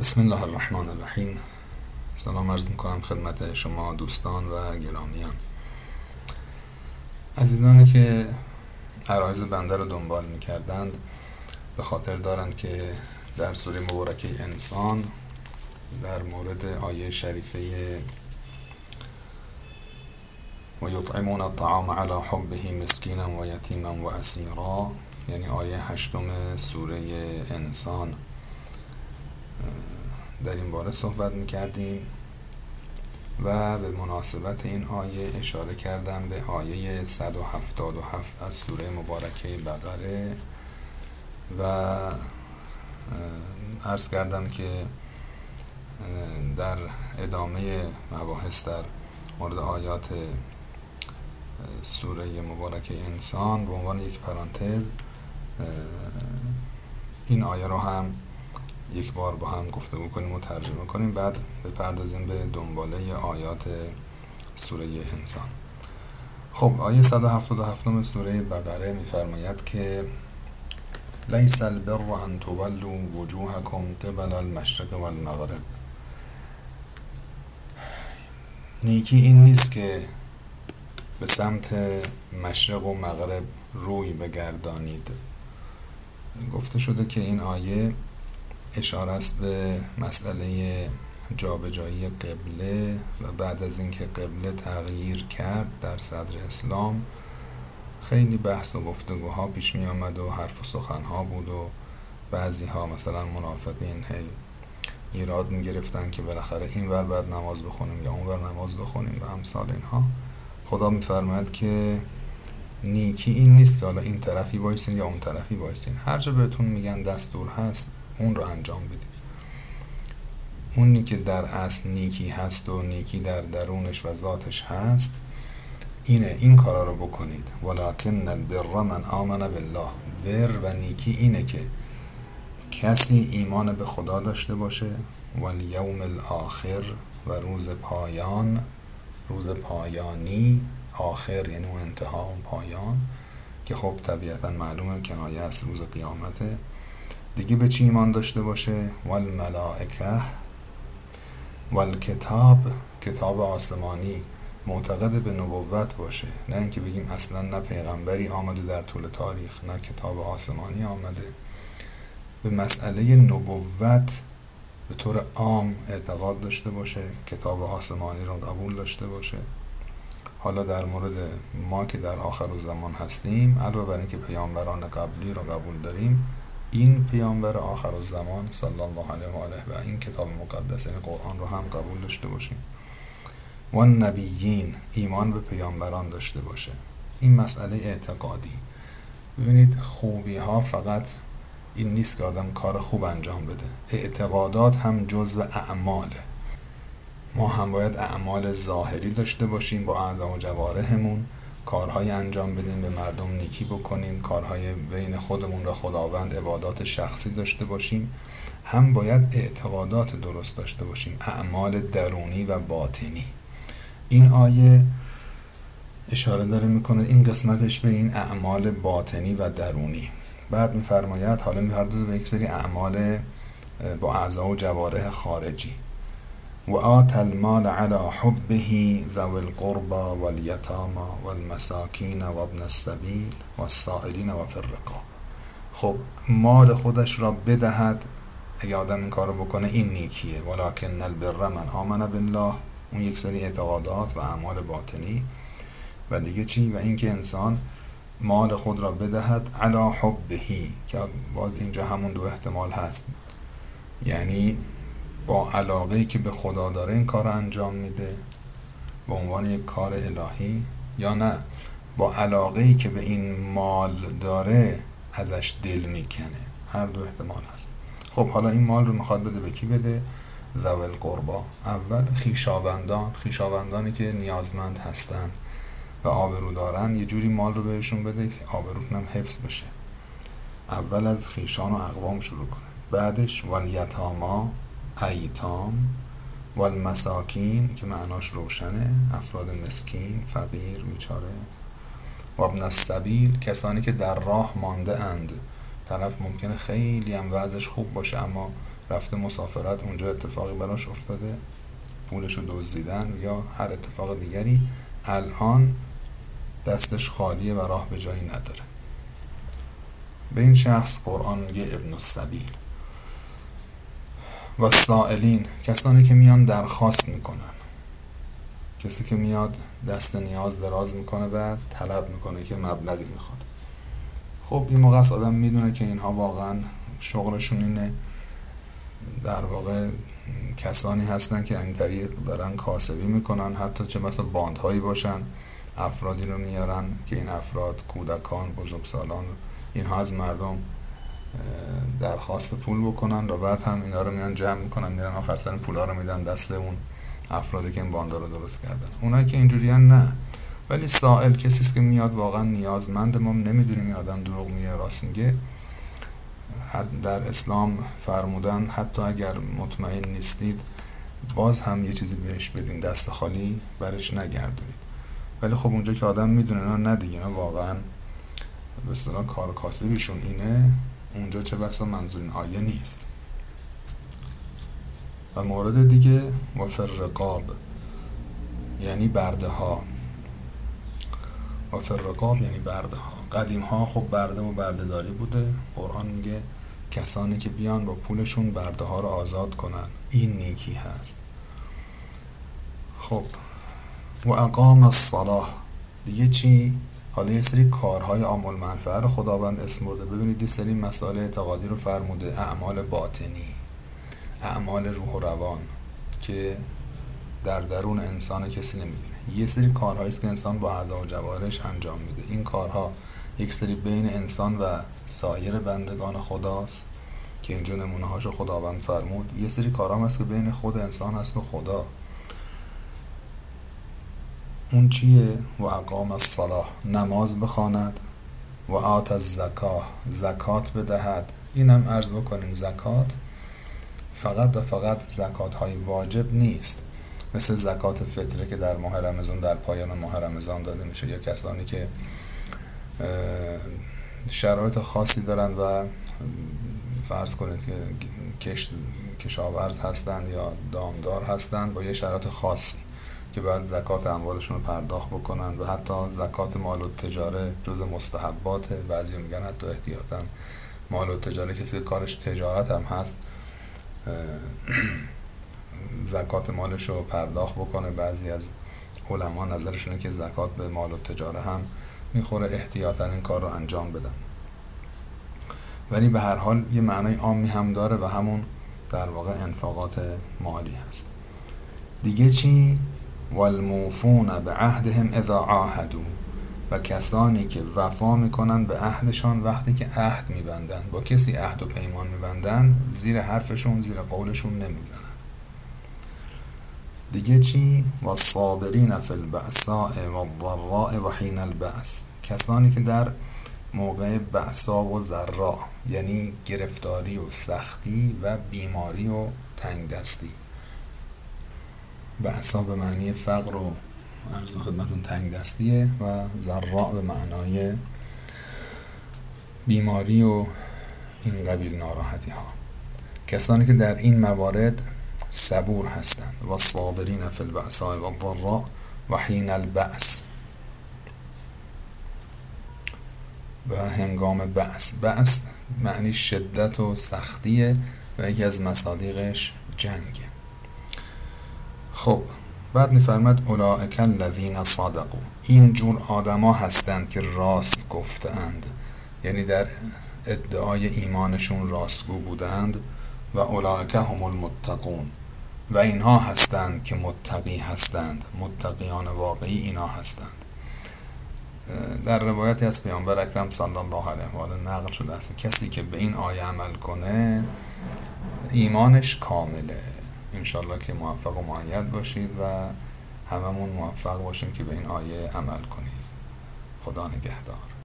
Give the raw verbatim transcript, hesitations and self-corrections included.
بسم الله الرحمن الرحیم. سلام عرض میکنم خدمت شما دوستان و گرامیان عزیزانی که عرایض بنده رو دنبال میکردند. به خاطر دارند که در سوره مبارکه انسان در مورد آیه شریفه و یطعمون الطعام علی حبه مسکینا و یتیما و اسیرا، یعنی آیه هشتم سوره انسان، در این باره صحبت میکردیم و به مناسبت این آیه اشاره کردم به آیه صد و هفتاد و هفت از سوره مبارکه بقره و عرض کردم که در ادامه مباحث در مورد آیات سوره مبارکه انسان به عنوان یک پرانتز این آیه رو هم یک بار با هم گفتگو کنیم و ترجمه کنیم، بعد بپردازیم به دنباله آیات سوره انسان. خب آیه صد و هفتاد و هفت سوره بقره میفرماید که لیس البر ان تولوا وجوهکم قبل المشرق و المغرب، نیکی این نیست که به سمت مشرق و مغرب روی بگردانید. گفته شده که این آیه اشاره است به مسئله جابجایی قبله و بعد از اینکه قبله تغییر کرد در صدر اسلام خیلی بحث و گفتگوها پیش می آمد و حرف و سخنها بود و بعضی ها مثلا منافقین هی ایراد می گرفتن که بالاخره این ور بعد نماز بخونیم یا اون ور نماز بخونیم و همثال اینها. خدا می فرماید که نیکی این نیست که حالا این طرفی بایستین یا اون طرفی بایستین، هر جا بهتون میگن دستور هست اون رو انجام بدید. اونی که در اصل نیکی هست و نیکی در درونش و ذاتش هست اینه، این کارا رو بکنید. ولکن البر من آمن بالله، بر و نیکی اینه که کسی ایمان به خدا داشته باشه و الیوم الاخر و روز پایان، روز پایانی، آخر یعنی اون انتها و پایان که خب طبیعتا معلومه کنایه از روز قیامته دیگه. به چی ایمان داشته باشه؟ والملائکه والکتاب، کتاب آسمانی، معتقد به نبوت باشه، نه اینکه بگیم اصلا نه پیغمبری آمده در طول تاریخ نه کتاب آسمانی آمده. به مسئله نبوت به طور عام اعتقاد داشته باشه، کتاب آسمانی رو قبول داشته باشه. حالا در مورد ما که در آخرالزمان هستیم، علاوه بر اینکه پیامبران قبلی رو قبول داریم، این پیامبر آخرالزمان صلی الله علیه و آله و این کتاب مقدس یعنی قرآن رو هم قبول داشته باشیم. و نبیین، ایمان به پیامبران داشته باشه. این مسئله اعتقادی. ببینید خوبی ها فقط این نیست که آدم کار خوب انجام بده، اعتقادات هم جزء اعماله. ما هم باید اعمال ظاهری داشته باشیم، با اعضا و جوارحمون کارهای انجام بدیم، به مردم نیکی بکنیم، کارهای بین خودمون و خداوند عبادات شخصی داشته باشیم، هم باید اعتقادات درست داشته باشیم، اعمال درونی و باطنی. این آیه اشاره داره میکنه این قسمتش به این اعمال باطنی و درونی. بعد میفرماید حالا میپردازه به یک سری اعمال با اعضا و جوارح خارجی. وآت المال على حبه ذوي القربى واليتامى والمساكين وابن السبيل والسائلين وفي الرقاب. خب مال خودش را بدهد، اگه آدم این کارو بکنه این نیکیه. ولکن البر من آمن بالله، اون یک سری اعتقادات و اعمال باطنی و دیگه چی؟ و اینکه انسان مال خود را بدهد على حبه، که باز اینجا همون دو احتمال هست، یعنی با علاقه‌ای که به خدا داره این کار انجام میده به عنوان یک کار الهی، یا نه با علاقه‌ای که به این مال داره ازش دل میکنه. هر دو احتمال هست. خب حالا این مال رو میخواد بده، به کی بده؟ ذوی القربا، اول خیشاوندان، خیشاوندانی که نیازمند هستن و آبرو دارن، یه جوری مال رو بهشون بده که آبروشون هم حفظ بشه. اول از خیشان و اقوام شروع کنه، بعدش والیتاما، ایتام، والمساکین که معناش روشنه، افراد مسکین، فقیر، بیچاره، و ابن السبیل، کسانی که در راه مانده اند. طرف ممکنه خیلی هم وضعش خوب باشه اما رفته مسافرت، اونجا اتفاقی براش افتاده، پولشو دزدیدن یا هر اتفاق دیگری، الان دستش خالیه و راه به جایی نداره. به این شخص قرآن میگه ابن السبیل. و سائلین، کسانی که میان درخواست میکنن، کسی که میاد دست نیاز دراز میکنه و طلب میکنه که مبلغی میخواد. خب این موقع از آدم میدونه که اینها واقعا شغلشون اینه، در واقع کسانی هستن که این طریق دارن کاسبی میکنن، حتی چه مثلا باندهایی باشن، افرادی رو میارن که این افراد کودکان، بزرگسالان، اینها از مردم درخواست پول بکنن و بعد هم اینا رو میان جمع میکنن، میرن آخر سر پولا رو میدن دست اون افرادی که این باندا رو درست کردن. اونایی که اینجوریان نه، ولی سائل کسیست که میاد واقعا نیازمند، ما نمیدونیم این آدم دروغ میگه راست میگه. در اسلام فرمودن حتی اگر مطمئن نیستید باز هم یه چیزی بهش بدین، دست خالی برش نگردونید. ولی خب اونجا که آدم میدونه نه نه دیگه، نه واقعا به اصطلاح کار کاسبیشون اینه، اونجا چه بسا منظور این آیه نیست. و مورد دیگه وفر رقاب، یعنی برده ها. وفر رقاب یعنی برده ها. قدیم ها خب برده و بردهداری بوده. قرآن میگه کسانی که بیان با پولشون برده ها رو آزاد کنن، این نیکی هست. خب و اقام الصلاة دیگه چی؟ حالا یه سری کارهای عامل منفعه رو خداوند اسم برده. ببینید یه سری مسائل اعتقادی رو فرموده، اعمال باطنی، اعمال روح و روان که در درون انسان کسی نمیبینه. یه سری کارهاییست که انسان با اعضا و جوارش انجام میده. این کارها یک سری بین انسان و سایر بندگان خداست که اینجا نمونه‌هاشو خداوند فرمود. یه سری کارها هست که بین خود انسان هست و خدا. اون چیه؟ و اقام الصلاة، نماز بخواند، و آت الزکاه، زکات بدهد. اینم عرض بکنیم زکات فقط و فقط زکات های واجب نیست، مثل زکات فطره که در ماه رمضان، در پایان ماه رمضان داده میشه، یا کسانی که شرایط خاصی دارند و فرض کنید که کشاورز هستند یا دامدار هستند با یه شرایط خاصی که باید زکات اموالشون رو پرداخت بکنن. و حتی زکات مال و تجاره جز مستحباته، بعضی میگن حتی احتیاطاً مال و تجاره کسی که کارش تجارت هم هست زکات مالش رو پرداخت بکنه. بعضی از علما نظرشونه که زکات به مال و تجاره هم میخوره، احتیاطاً این کار رو انجام بدن. ولی به هر حال یه معنای عامی هم داره و همون در واقع انفاقات مالی هست. دیگه چی؟ والموفون بعهدهم اذا عاهدوا، و کسانی که وفا میکنن به عهدشان وقتی که عهد میبندن، با کسی عهد و پیمان میبندن زیر حرفشون، زیر قولشون نمیزنن. دیگه چی؟ والصابرین فی البأساء والضراء وحین البأس، کسانی که در موقع بأسا و ضرا، یعنی گرفتاری و سختی و بیماری و تنگدستی، بأسا به معنی فقر و عرض خدمتون تنگ دستیه و ضراء به معنای بیماری و این قبیل ناراحتی ها، کسانی که در این موارد صبور هستند. و الصابرین فی البأساء والضراء و حین البأس، و هنگام بأس. بأس معنی شدت و سختیه و یکی از مصادیقش جنگه. خب بعد می‌فرماد اولئک الذین صدقوا، این جور آدما هستند که راست گفتند، یعنی در ادعای ایمانشون راستگو بودند. و اولئک هم المتقون، و اینها هستند که متقی هستند، متقیان واقعی اینا هستند. در روایتی از پیامبر اکرم صلی الله علیه و آله نقل شده است کسی که به این آیه عمل کنه ایمانش کامله. انشاءالله که موفق و معید باشید و هممون موفق باشیم که به این آیه عمل کنید. خدا نگهدار.